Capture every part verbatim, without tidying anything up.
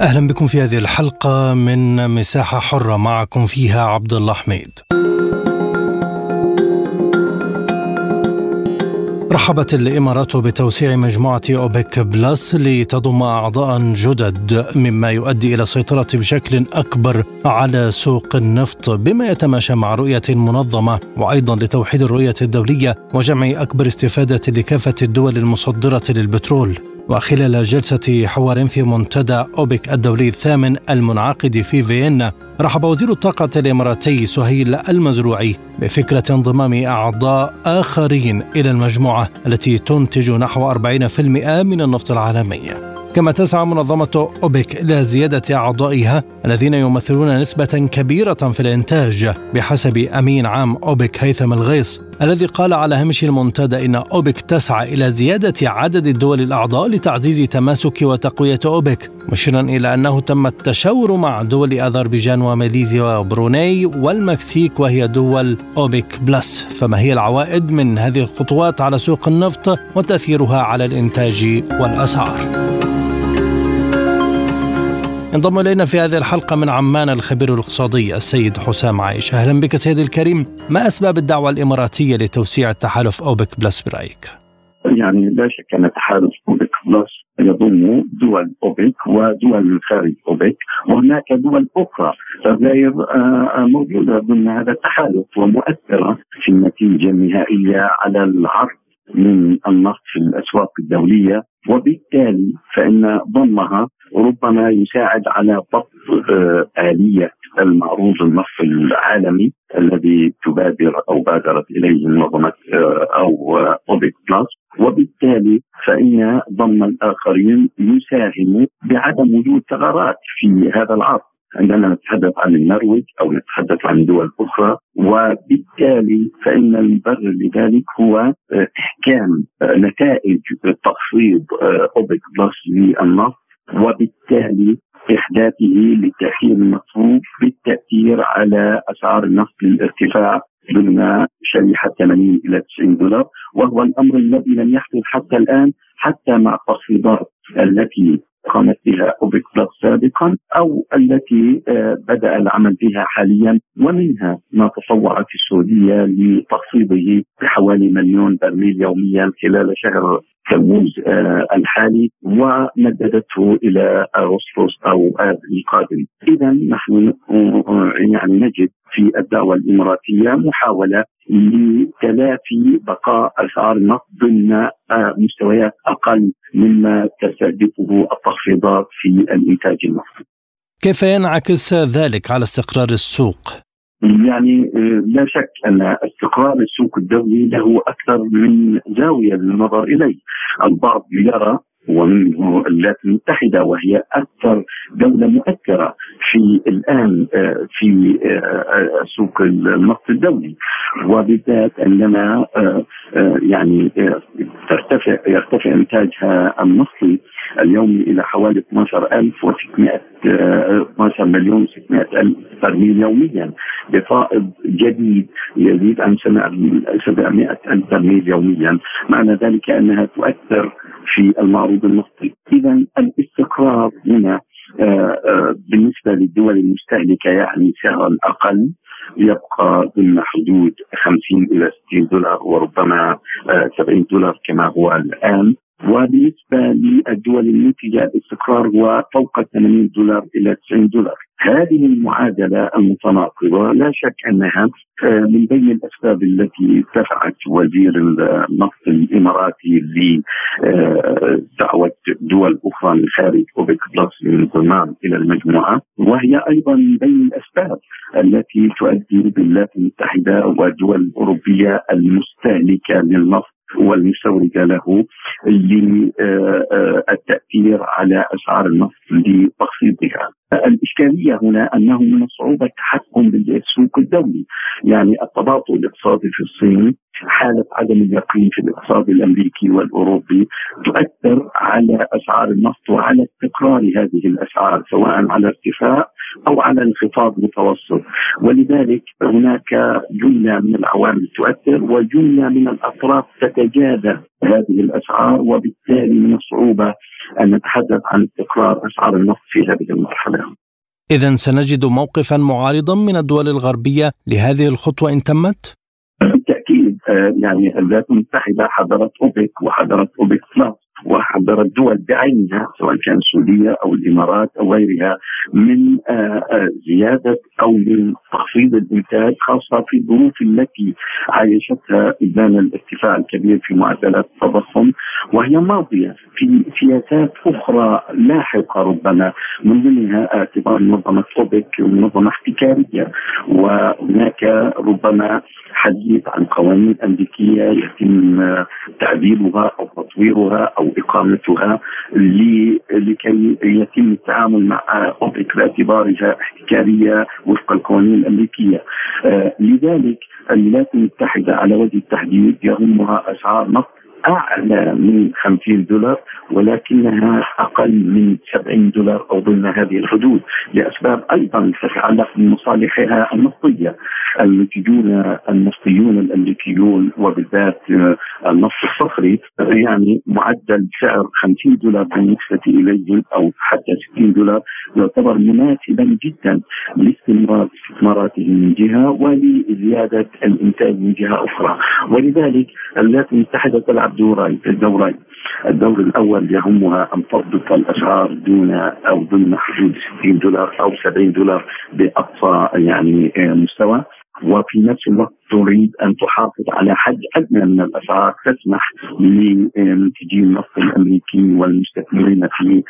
أهلا بكم في هذه الحلقة من مساحة حرة، معكم فيها عبدالله حميد. رحبت الإمارات بتوسيع مجموعة أوبك بلس لتضم أعضاء جدد، مما يؤدي إلى السيطرة بشكل أكبر على سوق النفط، بما يتماشى مع رؤية منظمة وأيضا لتوحيد الرؤية الدولية وجمع أكبر استفادة لكافة الدول المصدرة للبترول. وخلال جلسة حوار في منتدى أوبك الدولي الثامن المنعقد في فيينا، رحب وزير الطاقة الإماراتي سهيل المزروعي بفكرة انضمام أعضاء آخرين إلى المجموعة التي تنتج نحو أربعين بالمئة من النفط العالمي. كما تسعى منظمة أوبك إلى زيادة أعضائها الذين يمثلون نسبة كبيرة في الإنتاج، بحسب أمين عام أوبك هيثم الغيص، الذي قال على هامش المنتدى إن أوبك تسعى إلى زيادة عدد الدول الأعضاء لتعزيز تماسك وتقوية أوبك، مشيرا إلى أنه تم التشاور مع دول أذربيجان وماليزيا وبروناي والمكسيك وهي دول أوبك بلس. فما هي العوائد من هذه الخطوات على سوق النفط وتأثيرها على الإنتاج والأسعار؟ انضم إلينا في هذه الحلقة من عمان الخبير الاقتصادي السيد حسام عايش. أهلا بك سيد الكريم. ما أسباب الدعوة الإماراتية لتوسيع التحالف أوبك بلس برأيك؟ يعني لا شك أن تحالف أوبك بلس يضم دول أوبك ودول خارج أوبك، وهناك دول أخرى غير موجودة ضمن هذا التحالف ومؤثرة في النتيجة النهائية على العرض من النفط في الأسواق الدولية، وبالتالي فإن ضمها ربما يساعد على ضبط آلية المعروض النفط العالمي الذي تبادر أو بادرت إليه منظمة أو أوبك بلس، وبالتالي فإن ضم الآخرين يساهم بعدم وجود ثغرات في هذا العرض. عندما نتحدث عن النرويج أو نتحدث عن دول أخرى، وبالتالي فإن المبرر لذلك هو إحكام نتائج تخفيض أوبك بلس للنفط، وبالتالي إحداثه للتأخير المطلوب بالتأثير على أسعار النفط للارتفاع ضمن شريحة ثمانين إلى تسعين دولار، وهو الأمر الذي لم يحدث حتى الآن، حتى مع التخفيضات التي قامت بها أوبك بلس سابقا أو التي بدأ العمل بها حاليا، ومنها ما تصورت السعودية لتخفيضه بحوالي مليون برميل يوميا خلال شهر تموز الحالي، ومددته إلى أغسطس أو آب القادم. إذا نحن يعني نجد في الدعوة الإماراتية محاولة لتلافي بقاء أسعار النفط ضمن مستويات أقل مما تستهدفه التخفيضات في الإنتاج النفطي. كيف ينعكس ذلك على استقرار السوق؟ يعني لا شك أن استقرار السوق الدولي له أكثر من زاوية للنظر إليه. البعض يرى ومنه الولايات المتحدة وهي أكثر دولة مؤثرة في الآن في سوق النفط الدولي، وبالذات عندما يعني ترتفع يرتفع إنتاجها النفطي اليوم إلى حوالي اثني عشر مليون وستمائة ألف برميل يوميا، بفائض جديد يزيد عن سبعمائة ألف برميل يوميا، معنى ذلك أنها تؤثر في المعروض النفطي. إذا الاستقرار هنا بالنسبة للدول المستهلكة يعني سعر أقل يبقى ضمن حدود خمسين إلى ستين دولار وربما سبعين دولار كما هو الآن، وبالنسبة للدول المنتجة الاستقرار هو فوق ثمانين دولار إلى تسعين دولار. هذه المعادلة المتناقضة لا شك أنها من بين الأسباب التي دفعت وزير النفط الإماراتي لدعوة دول أخرى من خارج أوبك بلس للانضمام إلى المجموعة، وهي أيضا من بين الأسباب التي تؤدي بالولايات المتحدة والدول الأوروبية المستهلكة للنفط والمستوردة له للتأثير على أسعار النفط لتخفيضها. الإشكالية هنا أنه من الصعوبة التحكم بالسوق الدولي، يعني التباطؤ الاقتصادي في الصين، حالة عدم اليقين في الاقتصاد الأمريكي والأوروبي تؤثر على أسعار النفط وعلى استقرار هذه الأسعار سواء على ارتفاع أو على انخفاض متوسط، ولذلك هناك جملة من العوامل تؤثر وجملة من الأطراف تتجاذب هذه الأسعار، وبالتالي من الصعوبة أن نتحدث عن استقرار أسعار النفط في هذه المرحلة. إذن سنجد موقفا معارضا من الدول الغربية لهذه الخطوة إن تمت؟ بالتأكيد، يعني الولايات المتحدة حضرت أوبك وحضرت أوبك بلس وحضرت دول بعينها سواء كان السعودية أو الإمارات أو غيرها من زيادة أو من تخفيض الإنتاج، خاصة في الظروف التي عايشتها إبان الارتفاع الكبير في معدلات التضخم، وهي ماضية في سياسات أخرى لاحقة ربما، من ضمنها اعتبار منظمة أوبك منظمة احتكارية، وهناك ربما حديث عن قوانين أمريكية يتم تعديلها أو تطويرها أو إقامتها لكي يتم التعامل مع أوبك باعتبارها احتكارية وفق القوانين الأمريكية. آه لذلك الولايات المتحدة على وجه التحديد يهمها أسعار نفط أعلى من خمسين دولار ولكنها أقل من سبعين دولار أو ضمن هذه الحدود، لأسباب أيضا تتعلق بمصالحها النفطية. المنتجون النفطيون الأمريكيون وبالذات النفط الصخري يعني معدل سعر خمسين دولار بالنسبة إليهم أو حتى ستين دولار يعتبر مناسبا جدا لاستمرار استثماراتهم من جهة ولزيادة الإنتاج من جهة أخرى، ولذلك الولايات المتحدة تلعب دورين الدورين الدور الأول يهمها أن تضبط الأسعار دون أو ضمن حدود ستين دولار أو سبعين دولار بأقصى يعني مستوى، وفي نفس الوقت تريد أن تحافظ على حد أدنى من الأسعار تسمح لمنتجين النفط الأمريكي والمستثمرين في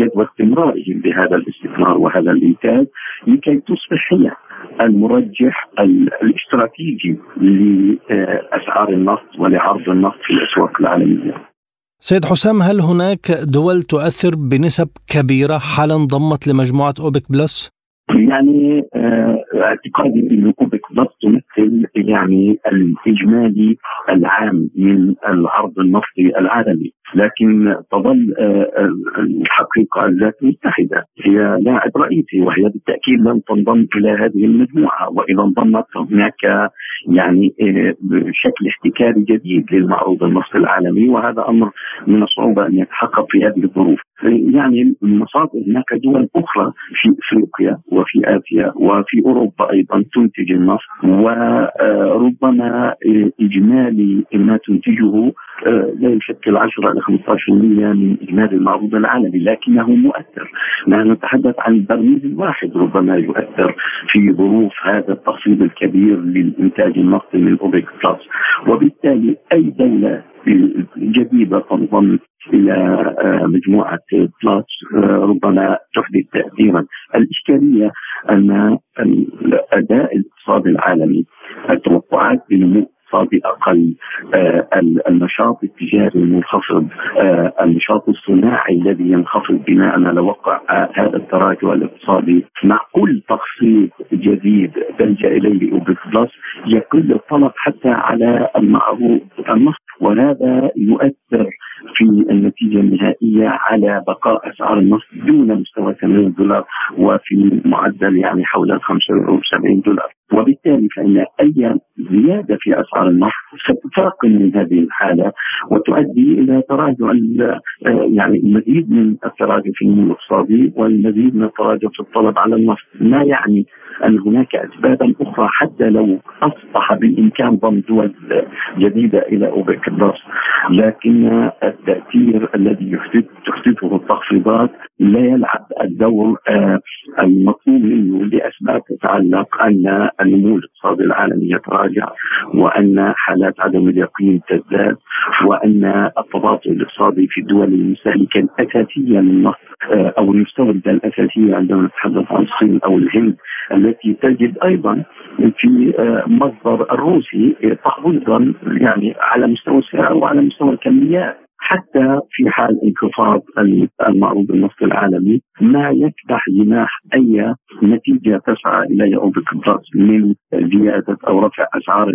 جدوى استمرارهم بهذا الاستثمار وهذا الإنتاج، لكي تصبح هي المرجح الاستراتيجي لأسعار النفط ولعرض النفط في الأسواق العالمية. سيد حسام، هل هناك دول تؤثر بنسب كبيرة حالا انضمت لمجموعة أوبك بلس؟ يعني اعتقادي أن أوبك بلس تمثل يعني الإجمالي العام من العرض النفطي العالمي، لكن تظل الحقيقة الولايات المتحدة هي لاعب رئيسي، وهي بالتأكيد لن تنضم إلى هذه المجموعة، وإذا انضمت هناك يعني شكل احتكاري جديد للمعروض النفطي العالمي، وهذا أمر من الصعوبة أن يتحقق في هذه الظروف. يعني المصادر هناك دول أخرى في أفريقيا وفي آسيا وفي أوروبا أيضا تنتج النفط، وربما إجمالي ما تنتجه لا يشكل عشرة إلى خمسة عشر بالمئة من إجمالي المعروض العالمي، لكنه مؤثر. نحن نتحدث عن برميل واحد ربما يؤثر في ظروف هذا التخفيض الكبير للإنتاج النفطي من أوبك بلس، وبالتالي أي دولة جديدة تنضم إلى مجموعة بلس ربما تحدث تأثيرا. الإشكالية أن الأداء الاقتصادي العالمي، التوقعات بنمو اقتصادي أقل، النشاط التجاري المنخفض، النشاط الصناعي الذي ينخفض بناء على وقع هذا التراجع الاقتصادي، مع كل تخفيض جديد تلجأ إليه أوبك بلس يقل الطلب حتى على المعروض النفط، وهذا يؤثر في النتيجة النهائية على بقاء أسعار النفط دون مستوى ثمانين دولار وفي معدل يعني حول خمسة وسبعين دولار، وبالتالي فإن أي زيادة في أسعار النفط ستفاقم من هذه الحالة وتؤدي إلى تراجع يعني المزيد من التراجع في النمو الاقتصادي والمزيد من التراجع في الطلب على النفط، ما يعني أن هناك أسبابا أخرى حتى لو أصبح بالإمكان ضم دول جديدة إلى أوبك بلس، لكن التأثير الذي تحدثه التخفيضات لا يلعب الدور المطلوب منه لأسباب تتعلق أن النمو الاقتصادي العالمي يتراجع، وأن حالات عدم اليقين تزداد، وأن التباطؤ الاقتصادي في الدول المستهلكة الأساسية للنفط أو المستوردة الأساسية عندما نتحدث عن الصين أو الهند التي تجد أيضا في مصدر الروسي تخفيضا يعني على مستوى السعر وعلى مستوى الكميات، حتى في حال انخفاض المعروض النفط العالمي ما يكبح جناح أي نتيجة تسعى إليها أوبك بلس من زيادة أو رفع أسعار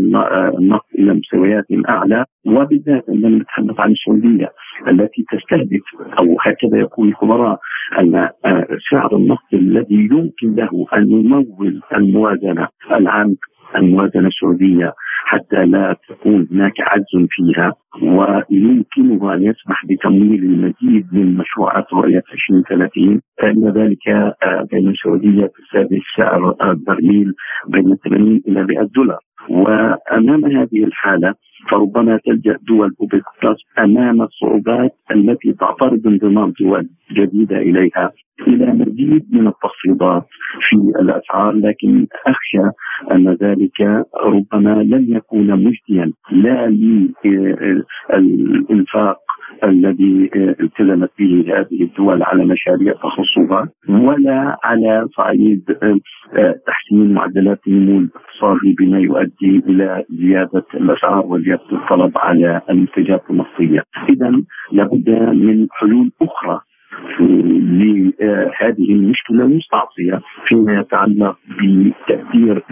النفط إلى مستويات أعلى، وبالذات عندما نتحدث عن السعودية التي تستهدف أو هكذا يقول الخبراء أن سعر النفط الذي يمكن له أن يمول الموازنة العام الموازنة السعودية حتى لا تكون هناك عجز فيها، ويمكنها أن يسمح بتمويل المزيد من مشروعات رؤية عشرين ثلاثين، فإن ذلك بين السعودية تساوي سعر البرميل بين ثمانين إلى مئة دولار. وأمام هذه الحالة فربما تلجأ دول أوبك بلس أمام الصعوبات التي تعترض انضمام دول جديدة إليها إلى مزيد من التخفيضات في الأسعار، لكن أخشى أن ذلك ربما لن يكون مجديا لا للإنفاق الذي التزمت به هذه الدول على مشاريع تخصصها ولا على صعيد تحسين معدلات النمو الاقتصادي بما يؤدي إلى زيادة الأسعار وزيادة الطلب على المنتجات النفطية. إذا لابد من حلول أخرى لهذه المشكلة المستعصية فيما يتعلق بتأثير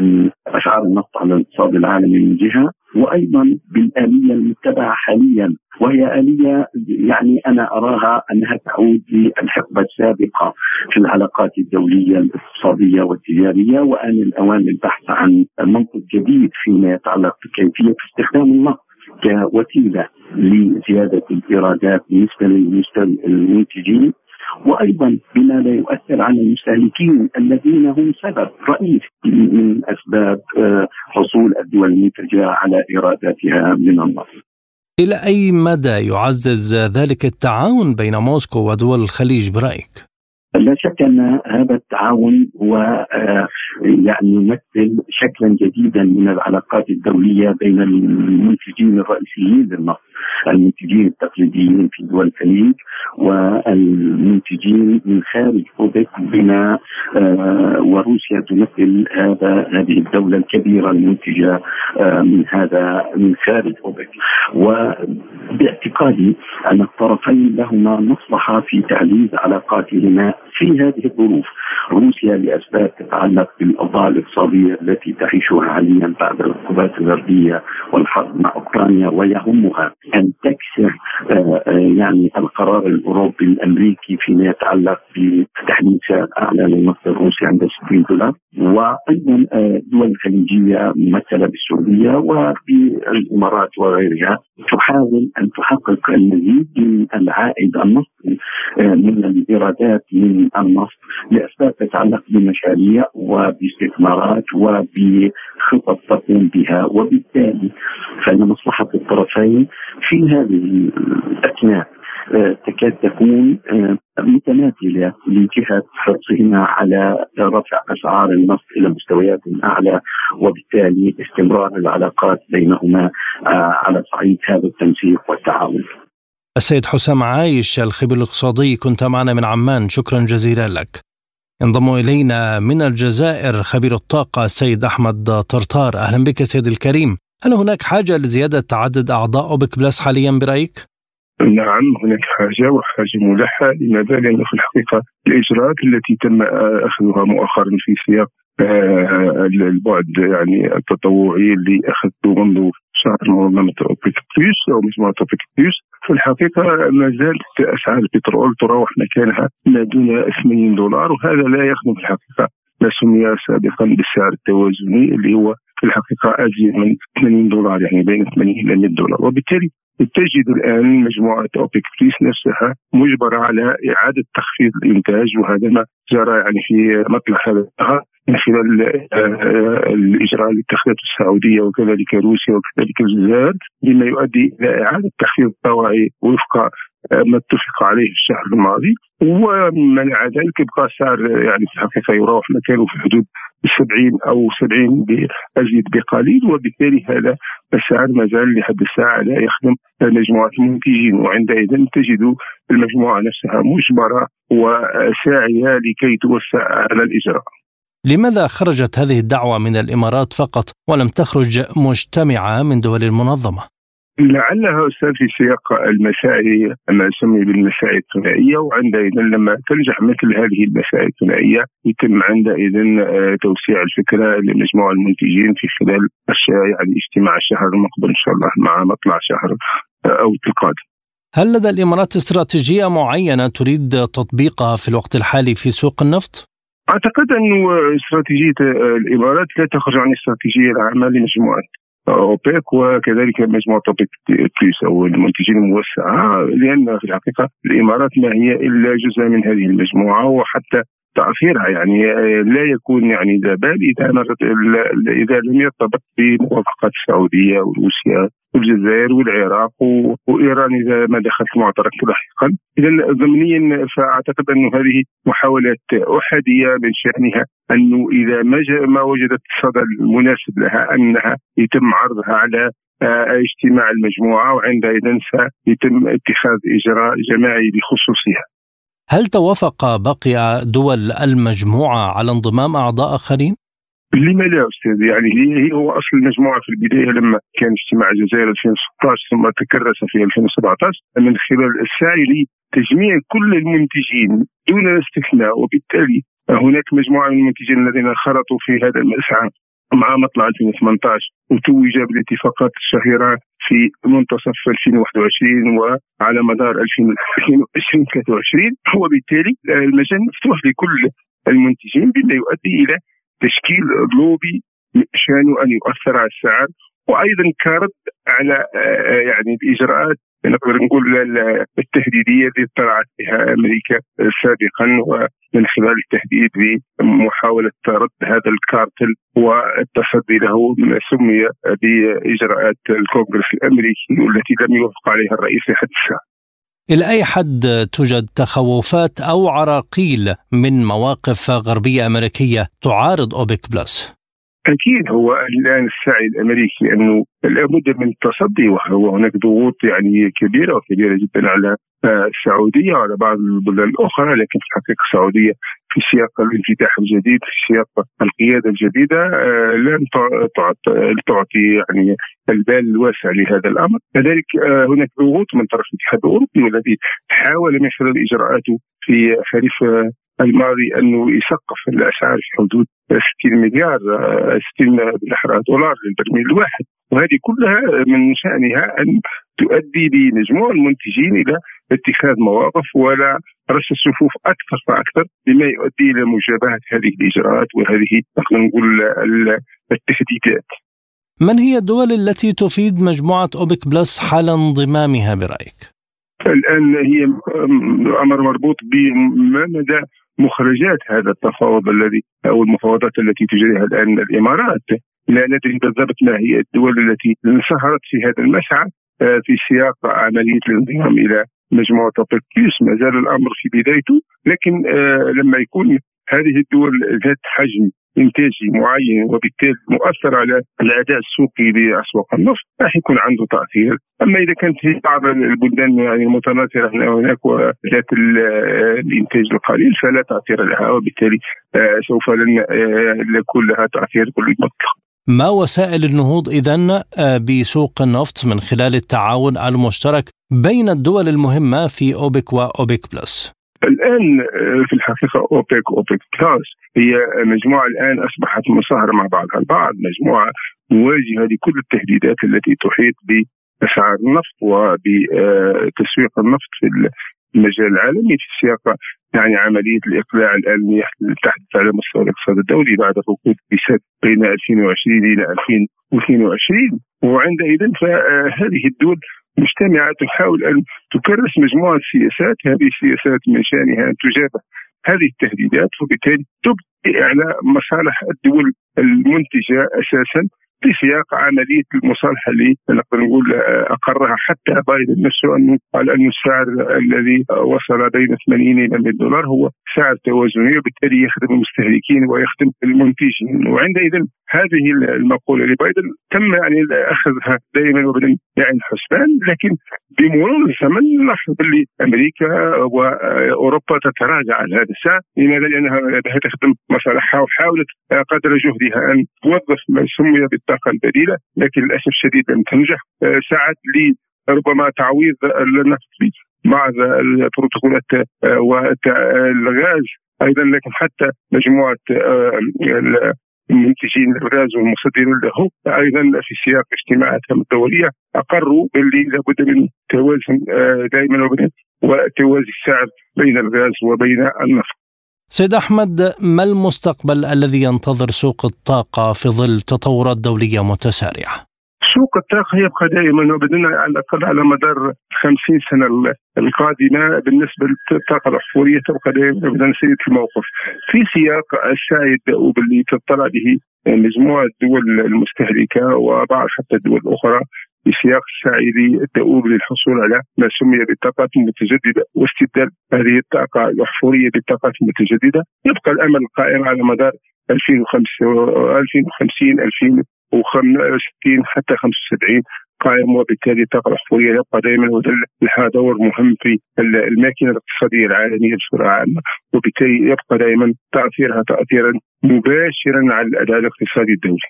أسعار النفط على الاقتصاد العالمي من جهة، وأيضا بالآلية المتبعة حاليا، وهي آلية يعني أنا أراها أنها تعود للحقبة السابقة في العلاقات الدولية الاقتصادية والتجارية، وأن الأوان للبحث عن منطق جديد فيما يتعلق بكيفية استخدام النفط كوسيلة لزيادة الإيرادات بالنسبة للمنتجين، وأيضا بما لا يؤثر على المستهلكين الذين هم سبب رئيس من أسباب حصول الدول المنتجة على إيراداتها من النفط. إلى أي مدى يعزز ذلك التعاون بين موسكو ودول الخليج برأيك؟ لا شك أن هذا التعاون هو يعني يمثل شكلا جديدا من العلاقات الدولية بين المنتجين الرئيسيين للنفط، المنتجين التقليديين في دول الخليج والمنتجين من خارج أوبك بما وروسيا تمثل هذا هذه الدولة الكبيرة المنتجة من هذا من خارج أوبك. وباعتقادي أن الطرفين لهما مصلحة في تعزيز علاقاتهما في هذه الظروف، روسيا لأسباب تتعلق بالأوضاع الاقتصادية التي تعيشها حاليا بعد العقوبات الغربية والحرب مع أوكرانيا، ويهمها أن تكسر آآ آآ يعني القرار الأوروبي الأمريكي فيما يتعلق بتحديد سعر أعلى للنفط الروسي عند ستين دولار، وأيضا دول الخليجية ممثلة بالسعودية وبالإمارات وغيرها تحاول أن تحقق المزيد من العائد النفطي من الإيرادات من النفط لأسباب تتعلق بمشاريع وباستثمارات وبخطط تقوم بها، وبالتالي فإن مصلحة الطرفين في هذه الأثناء تكاد تكون متماثلة لجهة حرصهما على رفع أسعار النفط إلى مستويات أعلى، وبالتالي استمرار العلاقات بينهما على صعيد هذا التنسيق والتعاون. السيد حسام عايش الخبير الاقتصادي كنت معنا من عمان، شكرا جزيلا لك. انضم إلينا من الجزائر خبير الطاقة السيد أحمد طرطار، أهلا بك سيد الكريم. هل هناك حاجة لزيادة تعدد أعضاء أوبك بلس حاليا برأيك؟ نعم هناك حاجة وحاجة ملحة، لماذا؟ لأن في الحقيقة الإجراءات التي تم أخذها مؤخرا في سياق البعد يعني التطوعي اللي أخذته منذ شهر منظمة أوبك بلس أو مجموعة أوبك بلس، في الحقيقة ما زالت أسعار البترول تراوح مكانها ما دون ثمانين دولار، وهذا لا يخدم في الحقيقة ما سمي سابقا بالسعر التوازني اللي هو في الحقيقة أزيد من ثمانين دولار، يعني بين ثمانين إلى مئة دولار، وبالتالي تجد الآن مجموعة أوبك بلس نفسها مجبرة على إعادة تخفيض الإنتاج، وهذا ما جرى يعني في مطلع هذا الشهر من خلال الإجراءات التي اتخذته السعودية وكذلك روسيا وكذلك الجزائر، بما يؤدي إلى إعادة تخفيض الطوعي وفق ما اتفق عليه الشهر الماضي، ومنع ذلك يبقى السعر يعني في الحقيقة يراوح مكانه في حدود السبعين أو سبعين بأزيد بقليل، وبالتالي هذا السعر ما زال لحد الساعة لا يخدم مجموعة المنتجين، وعندئذ تجد المجموعة نفسها مجبرة وساعية لكي توسع على الإجراء. لماذا خرجت هذه الدعوة من الإمارات فقط ولم تخرج مجتمعة من دول المنظمة؟ لعلها أستاذ في سياق المسائل ما سمي بالمسائل الثنائية، وعندئذ لما تنجح مثل هذه المسائل الثنائية يتم عندئذ توسيع الفكرة لمجموعة المنتجين في خلال يعني اجتماع الشهر المقبل إن شاء الله مع مطلع شهر أو القادم. هل لدى الإمارات استراتيجية معينة تريد تطبيقها في الوقت الحالي في سوق النفط؟ أعتقد أن استراتيجية الإمارات لا تخرج عن الاستراتيجية العامة لمجموعة أوبيك وكذلك مجموعة أوبيك بلس أو المنتجين الموسعة، لأن في الحقيقة الإمارات ما هي إلا جزء من هذه المجموعة، وحتى تعفيرها يعني لا يكون يعني ذا بال إذا إذا لم يرتبط بموافقات السعودية وروسيا والجزائر والعراق وإيران إذا ما دخلت معترك لاحقا. إذا ضمنيا فأعتقد أن هذه محاولات أحادية من شأنها أنه إذا ما وجدت الصدى المناسب لها أنها يتم عرضها على اجتماع المجموعة، وعندئذ سيتم اتخاذ إجراء جماعي بخصوصها. هل توافق باقي دول المجموعة على انضمام أعضاء آخرين؟ لما لا أستاذ، يعني هي هو أصل المجموعة في البداية لما كان اجتماع الجزائر ألفين وستة عشر ثم تكرس في ألفين وسبعة عشر من خلال السعي لتجميع كل المنتجين دون استثناء، وبالتالي هناك مجموعة من المنتجين الذين خرطوا في هذا المسعى مع مطلع ألفين وثمانية عشر وتوج بالاتفاقات الشهيرة في منتصف ألفين وواحد وعشرين وعلى مدار ألفين وعشرين ثلاثة وعشرين، وبالتالي المجال مفتوح لكل المنتجين بما يؤدي إلى تشكيل لوبي شانه أن يؤثر على السعر، وأيضا كارد على يعني الإجراءات نقدر نقول التهديدية التي طلعت بها أمريكا سابقا ومن خلال التهديد بمحاولة رد هذا الكارتل والتصدي له ما سمي بإجراءات الكونغرس الأمريكي والتي لم يوافق عليها الرئيس لحد الساعة. إلى أي حد توجد تخوفات أو عراقيل من مواقف غربية أمريكية تعارض أوبك بلس؟ أكيد هو الآن السعي الأمريكي أنه لابد من التصدي، وهو هناك ضغوط يعني كبيرة وكبيرة جدا على السعودية وعلى بعض البلدان الأخرى، لكن في الحقيقة السعودية في سياق الانفتاح الجديد في سياق القيادة الجديدة لن تعطي يعني البال الواسع لهذا الأمر. كذلك هناك ضغوط من طرف الاتحاد الأوروبي الذي حاول من خلال إجراءاته في خريف الماضي أنه يسقف الأسعار في حدود ستين مليار ستين دولار للبرميل الواحد، وهذه كلها من شأنها أن تؤدي بمجموع المنتجين إلى اتخاذ مواقف ولا رش الصفوف أكثر فأكثر، بما يؤدي إلى مجابهة هذه الإجراءات وهذه نحن نقول التهديدات. من هي الدول التي تفيد مجموعة أوبك بلس حال انضمامها برأيك؟ الآن هي أمر مربوط بما مدى مخرجات هذا التفاوض الذي أو المفاوضات التي تجريها الآن الإمارات. لا ندري بالضبط ما هي الدول التي انسحرت في هذا المسعى في سياق عملية الانضمام إلى مجموعة أوبك بلس، ما زال الأمر في بدايته، لكن لما يكون هذه الدول ذات حجم إنتاجي معين وبالتالي مؤثر على الأداء السوقي لأسواق النفط راح يكون عنده تأثير. أما إذا كانت في بعض البلدان يعني المتناثرة هنا وهناك وذات الإنتاج القليل فلا تأثير لها، وبالتالي سوف لن يكون لها تأثير كل مطلق. ما وسائل النهوض إذن بسوق النفط من خلال التعاون المشترك بين الدول المهمة في أوبك وأوبك بلس؟ الآن في الحقيقة أوبك أوبك بلس هي مجموعة الآن أصبحت مصاهرة مع بعضها البعض، مجموعة مواجهة لكل التهديدات التي تحيط بأسعار النفط وبتسويق النفط في المجال العالمي في سياق يعني عملية الإقلاع الآن تحدث على مستوى الاقتصاد الدولي بعد ركود بسد بين ألفين وعشرين إلى ألفين واثنين وعشرين، وعندئذ فهذه الدول مجتمعة تحاول أن تكرس مجموعة سياسات، هذه السياسات من شأنها أن تجابه هذه التهديدات، وبالتالي تبقي على مصالح الدول المنتجة أساساً في سياق عملية المصالحة اللي نقدر نقول أقرها حتى بايدن نفسه أنه قال أن السعر الذي وصل بين ثمانين إلى مئة دولار هو سعر توازني، وبالتالي يخدم المستهلكين ويخدم المنتجين. وعندئذ هذه المقولة لبايدن تم يعني أخذها دائما وبدن يعني حسبان، لكن بمرور الزمن لاحظ أن أمريكا وأوروبا تتراجع عن هذا السعر، لماذا؟ لأنها تخدم مصالحها وحاولت قدر جهدها أن توظف ما سمي بالطاقة البديلة، لكن للأسف الشديد لم تنجح. سعت لربما تعويض النفط بعض البروتوكولات والغاز أيضا، لكن حتى مجموعة منتجين الغاز والمصدرين له ايضا في سياق اجتماعاتهم الدوليه اقروا باللي لابد من توازن دائما وابدا وتوازي السعر بين الغاز وبين النفط. سيد احمد، ما المستقبل الذي ينتظر سوق الطاقه في ظل تطورات دوليه متسارعه؟ سوق الطاقه يبقى دائما وابدا على الاقل على مدار خمسين سنه القادمه بالنسبه للطاقه الاحفوريه تبقى دائما وابدا سيد الموقف في سياق السعي الدؤوب اللي تطلع به مجموعه الدول المستهلكه وبعض حتى الدول الاخرى في سياق السعي للدؤوب للحصول على ما سمي بالطاقات المتجدده واستبدال هذه الطاقه الاحفوريه بالطاقات المتجدده. يبقى الامل القائم على مدار ألفين وخمسين وستين حتى خمسة وسبعين قائم، وبالتالي الطاقة الأحفورية يبقى دائما لها دور مهم في الماكينة الاقتصادية العالمية بصورة عامة، وبالتالي يبقى دائما تأثيرها تأثيرا مباشرا على الأداء الاقتصادي الدولي.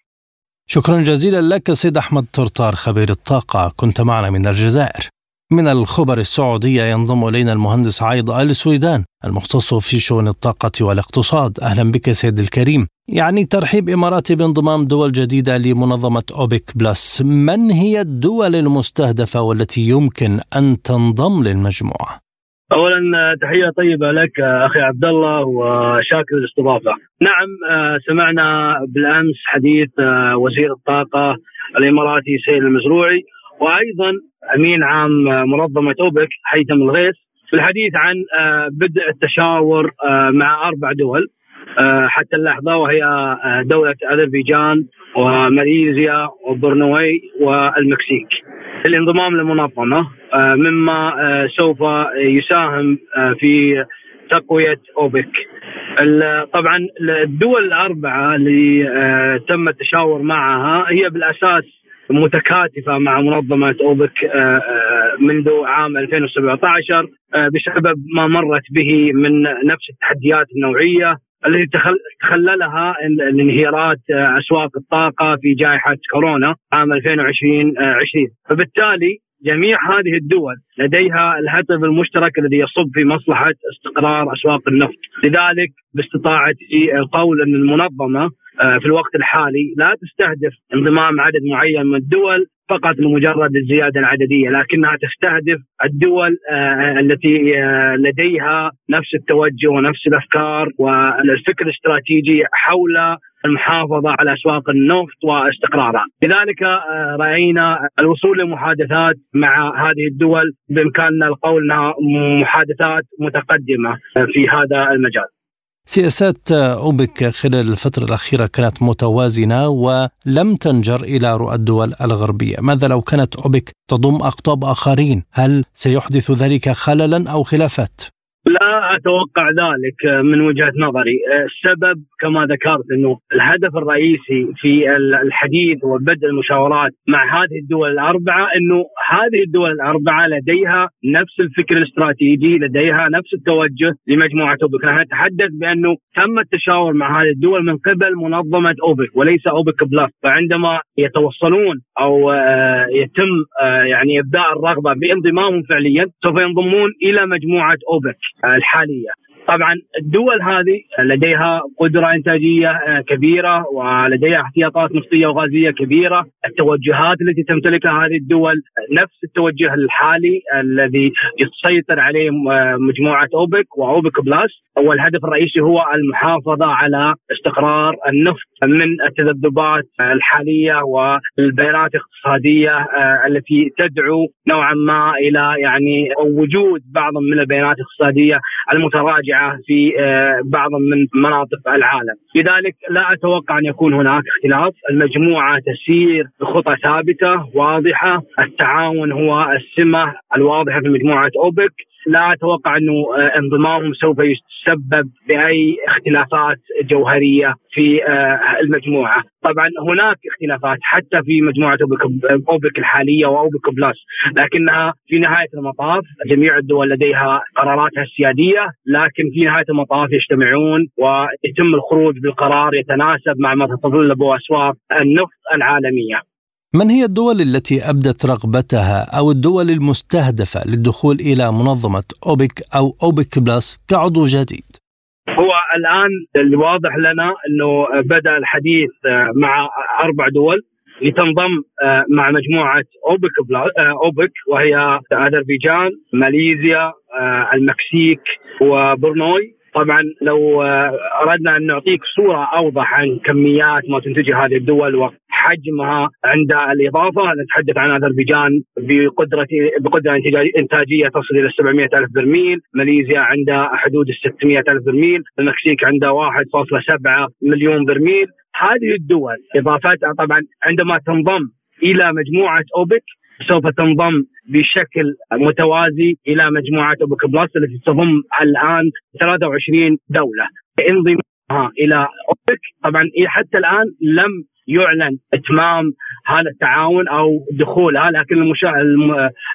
شكرا جزيلا لك سيد أحمد طرطار خبير الطاقة، كنت معنا من الجزائر. من الخبر السعودية ينضم إلينا المهندس عايض آل سويدان المختص في شؤون الطاقة والاقتصاد. أهلا بك سيد الكريم. يعني ترحيب إماراتي بانضمام دول جديدة لمنظمة أوبك بلس، من هي الدول المستهدفة والتي يمكن أن تنضم للمجموعة؟ أولا تحية طيبة لك أخي عبدالله وشاكر الاستضافة. نعم، سمعنا بالأمس حديث وزير الطاقة الإماراتي سهيل المزروعي وأيضا أمين عام منظمة أوبك هيثم الغيص في الحديث عن بدء التشاور مع أربع دول حتى اللحظة، وهي دولة أذربيجان وماليزيا وبرنوي والمكسيك الانضمام للمنظمة، مما سوف يساهم في تقوية أوبك. طبعا الدول الأربعة اللي تم التشاور معها هي بالأساس متكاتفة مع منظمة أوبك منذ عام ألفين وسبعة عشر بسبب ما مرت به من نفس التحديات النوعية التي تخللها الانهيارات أسواق الطاقة في جائحة كورونا عام ألفين وعشرين. فبالتالي جميع هذه الدول لديها الهدف المشترك الذي يصب في مصلحة استقرار أسواق النفط، لذلك باستطاعتي القول أن المنظمة في الوقت الحالي لا تستهدف انضمام عدد معين من الدول فقط لمجرد الزيادة العددية، لكنها تستهدف الدول التي لديها نفس التوجه ونفس الأفكار والفكر الاستراتيجي حول المحافظة على أسواق النفط واستقرارها. لذلك رأينا الوصول لمحادثات مع هذه الدول بإمكاننا القول أنها محادثات متقدمة في هذا المجال. سياسات أوبك خلال الفترة الأخيرة كانت متوازنة ولم تنجر إلى رؤى الدول الغربية. ماذا لو كانت أوبك تضم أقطاب آخرين؟ هل سيحدث ذلك خللا أو خلافات؟ لا أتوقع ذلك من وجهة نظري. السبب كما ذكرت أنه الهدف الرئيسي في الحديث وبدء المشاورات مع هذه الدول الأربعة أنه هذه الدول الأربعة لديها نفس الفكر الاستراتيجي، لديها نفس التوجه لمجموعة أوبك. نحن نتحدث بأنه تم التشاور مع هذه الدول من قبل منظمة أوبك وليس أوبك بلس، فعندما يتوصلون أو يتم يعني إبداء الرغبة بانضمامهم فعليا سوف ينضمون إلى مجموعة أوبك الحالية. طبعا الدول هذه لديها قدرة إنتاجية كبيرة ولديها احتياطات نفطية وغازية كبيرة. التوجهات التي تمتلكها هذه الدول نفس التوجه الحالي الذي يسيطر عليه مجموعة أوبك وأوبك بلس، والهدف الرئيسي هو المحافظة على استقرار النفط من التذبذبات الحالية والبيانات الاقتصادية التي تدعو نوعا ما إلى يعني وجود بعض من البيانات الاقتصادية المتراجعة في بعض من مناطق العالم. لذلك لا أتوقع أن يكون هناك اختلاف. المجموعة تسير بخطة ثابتة واضحة، التعاون هو السمة الواضحة في مجموعة أوبك، لا أتوقع أنه انضمامهم سوف يتسبب بأي اختلافات جوهرية في المجموعة. طبعا هناك اختلافات حتى في مجموعة أوبك الحالية وأوبك بلس، لكنها في نهاية المطاف جميع الدول لديها قراراتها السيادية، لكن في نهاية المطاف يجتمعون ويتم الخروج بالقرار يتناسب مع ما تتطلبه أسواق النفط العالمية. من هي الدول التي أبدت رغبتها أو الدول المستهدفة للدخول إلى منظمة أوبك أو أوبك بلس كعضو جديد؟ هو الآن الواضح لنا أنه بدأ الحديث مع أربع دول لتنضم مع مجموعة أوبك, أوبك وهي أذربيجان، ماليزيا، المكسيك وبرنوي. طبعا لو أردنا أن نعطيك صورة أوضح عن كميات ما تنتجها هذه الدول وحجمها عند الإضافة، نتحدث عن أذربيجان بقدرة بقدرة إنتاجية تصل إلى سبعمائة ألف برميل، ماليزيا عندها حدود ستمائة ألف برميل، المكسيك عندها واحد فاصلة سبعة مليون برميل. هذه الدول إضافتها طبعا عندما تنضم إلى مجموعة أوبك سوف تنضم بشكل متوازي إلى مجموعة أوبك بلس التي تضم الآن ثلاث وعشرين دولة. انضمامها إلى أوبك طبعا حتى الآن لم يعلن إتمام هذا التعاون أو دخولها، لكن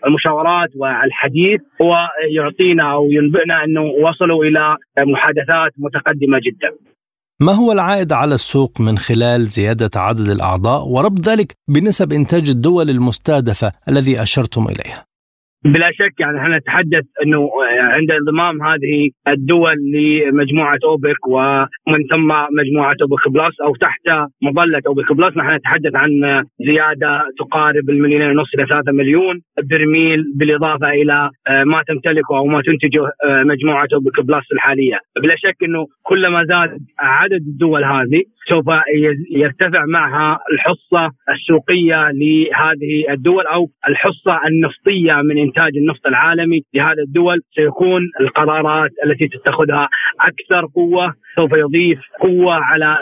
المشاورات والحديث هو يعطينا أو ينبئنا أنه وصلوا إلى محادثات متقدمة جدا. ما هو العائد على السوق من خلال زيادة عدد الأعضاء وربط ذلك بنسب إنتاج الدول المستهدفة الذي أشرتم إليها؟ بلا شك يعني احنا نتحدث انه عند انضمام هذه الدول لمجموعه اوبك ومن ثم مجموعه اوبك بلس او تحت مظله اوبك بلس، نحن نتحدث عن زياده تقارب المليونين ونص الى ثلاثة مليون برميل بالاضافه الى ما تمتلكه او ما تنتجه مجموعه اوبك بلس الحاليه. بلا شك انه كلما زاد عدد الدول هذه سوف يرتفع معها الحصه السوقيه لهذه الدول او الحصه النفطيه من إنتاج النفط العالمي لهذه الدول. سيكون القرارات التي تتخذها أكثر قوة، سوف يضيف قوة على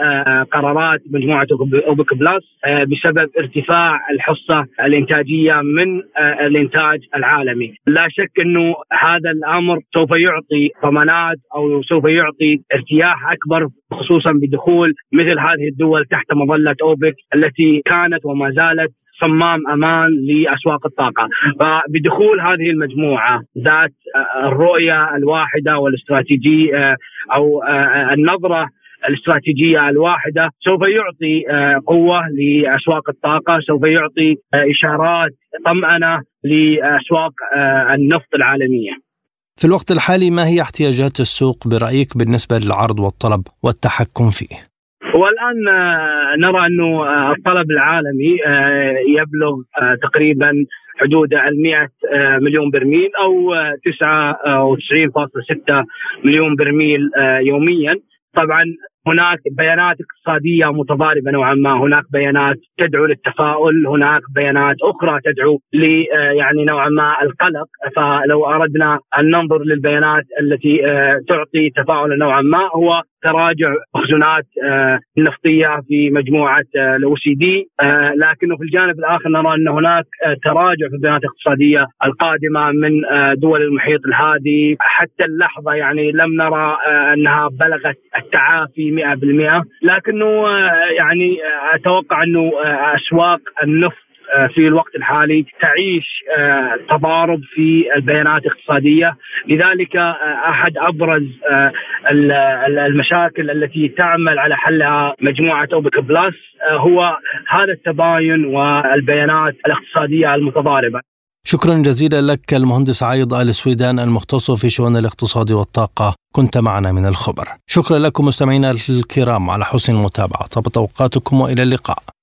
قرارات مجموعة أوبك بلس بسبب ارتفاع الحصة الإنتاجية من الإنتاج العالمي. لا شك أنه هذا الأمر سوف يعطي ضمانات أو سوف يعطي ارتياح أكبر، خصوصا بدخول مثل هذه الدول تحت مظلة أوبك التي كانت وما زالت صمام أمان لأسواق الطاقة. فبدخول هذه المجموعة ذات الرؤية الواحدة والاستراتيجية أو النظرة الاستراتيجية الواحدة سوف يعطي قوة لأسواق الطاقة، سوف يعطي إشارات طمأنة لأسواق النفط العالمية. في الوقت الحالي ما هي احتياجات السوق برأيك بالنسبة للعرض والطلب والتحكم فيه؟ والآن نرى أنه الطلب العالمي يبلغ تقريباً حدود المائة مليون برميل أو تسعة وتسعين فاصلة ستة مليون برميل يومياً. طبعاً هناك بيانات اقتصادية متضاربة نوعاً ما، هناك بيانات تدعو للتفاؤل، هناك بيانات أخرى تدعو لي يعني نوعاً ما القلق. فلو أردنا أن ننظر للبيانات التي تعطي تفاؤل نوعاً ما هو تراجع مخزونات النفطية في مجموعة الأو سي دي، لكنه في الجانب الآخر نرى أن هناك تراجع في البيانات الاقتصادية القادمة من دول المحيط الهادي. حتى اللحظة يعني لم نرى أنها بلغت التعافي مئة بالمئة، لكنه يعني أتوقع أنه أسواق النفط في الوقت الحالي تعيش تضارب في البيانات الاقتصادية. لذلك أحد أبرز المشاكل التي تعمل على حلها مجموعة أوبك بلس هو هذا التباين والبيانات الاقتصادية المتضاربة. شكرا جزيلا لك المهندس عايض آل سويدان المختص في شؤون الاقتصاد والطاقة، كنت معنا من الخبر. شكرا لكم مستمعينا الكرام على حسن المتابعة، طابت أوقاتكم وإلى اللقاء.